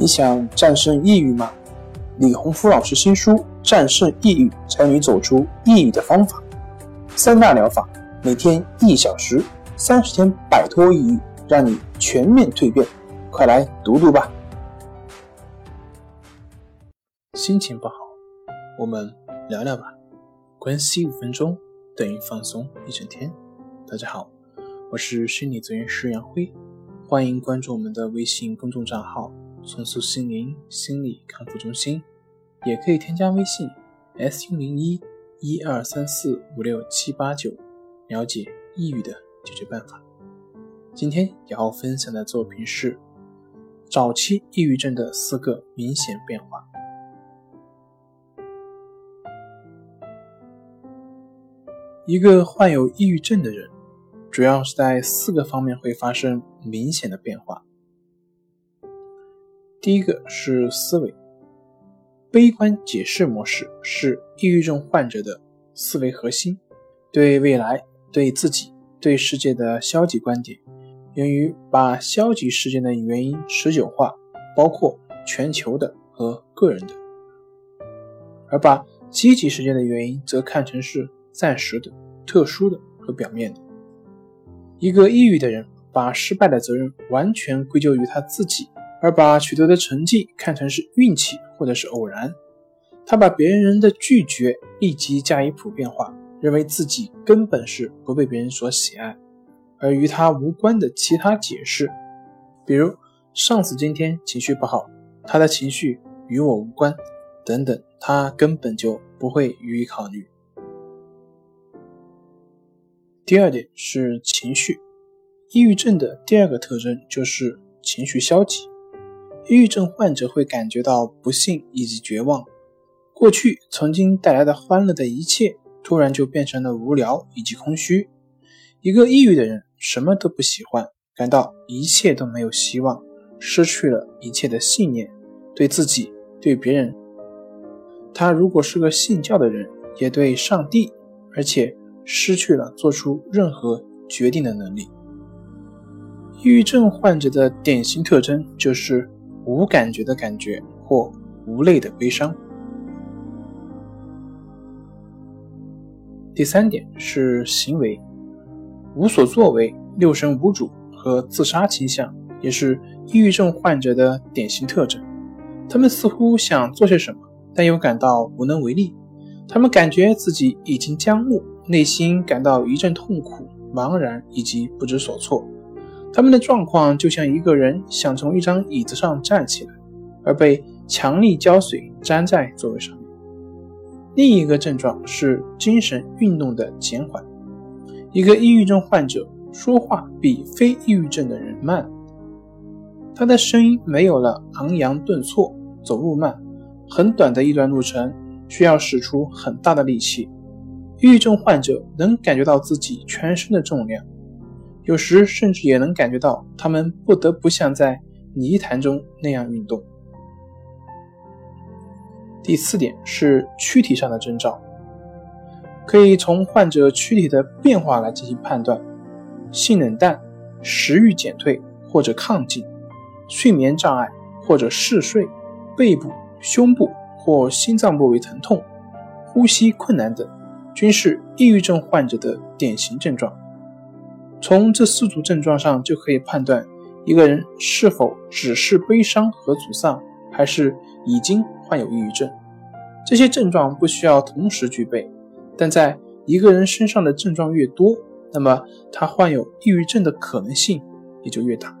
你想战胜抑郁吗？李洪福老师新书《战胜抑郁》，教你走出抑郁的方法。3大疗法，每天1小时，30天摆脱抑郁，让你全面蜕变。快来读读吧。心情不好，我们聊聊吧。关系5分钟等于放松1整天。大家好，我是心理咨询师杨辉，欢迎关注我们的微信公众账号重塑心灵心理康复中心，也可以添加微信 S1011234567891 了解抑郁的解决办法。今天要分享的作品是早期抑郁症的4个明显变化。一个患有抑郁症的人，主要是在4个方面会发生明显的变化。第一个是思维，悲观解释模式是抑郁症患者的思维核心，对未来、对自己、对世界的消极观点，用于把消极事件的原因持久化，包括全球的和个人的，而把积极事件的原因则看成是暂时的、特殊的和表面的。一个抑郁的人把失败的责任完全归咎于他自己，而把取得的成绩看成是运气或者是偶然。他把别人的拒绝立即加以普遍化，认为自己根本是不被别人所喜爱，而与他无关的其他解释，比如上司今天情绪不好，他的情绪与我无关等等，他根本就不会予以考虑。第二点是情绪。抑郁症的第2个特征就是情绪消极。抑郁症患者会感觉到不幸以及绝望，过去曾经带来的欢乐的一切突然就变成了无聊以及空虚。一个抑郁的人什么都不喜欢，感到一切都没有希望，失去了一切的信念，对自己、对别人。他如果是个信教的人，也对上帝，而且失去了做出任何决定的能力。抑郁症患者的典型特征就是无感觉的感觉或无泪的悲伤。第3点是行为。无所作为、六神无主和自杀倾向也是抑郁症患者的典型特征。他们似乎想做些什么，但又感到无能为力。他们感觉自己已经僵木，内心感到一阵痛苦、茫然以及不知所措。他们的状况就像一个人想从一张椅子上站起来，而被强力胶水粘在座位上面。另一个症状是精神运动的减缓。一个抑郁症患者说话比非抑郁症的人慢，他的声音没有了昂扬顿挫，走路慢，很短的一段路程需要使出很大的力气。抑郁症患者能感觉到自己全身的重量，有时甚至也能感觉到他们不得不像在泥潭中那样运动。第4点是躯体上的征兆。可以从患者躯体的变化来进行判断，性冷淡、食欲减退或者亢进、睡眠障碍或者嗜睡、背部、胸部或心脏部位疼痛、呼吸困难等，均是抑郁症患者的典型症状。从这4组症状上就可以判断一个人是否只是悲伤和沮丧，还是已经患有抑郁症。这些症状不需要同时具备，但在一个人身上的症状越多，那么他患有抑郁症的可能性也就越大。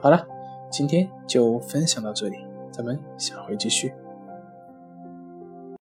好了，今天就分享到这里，咱们下回继续。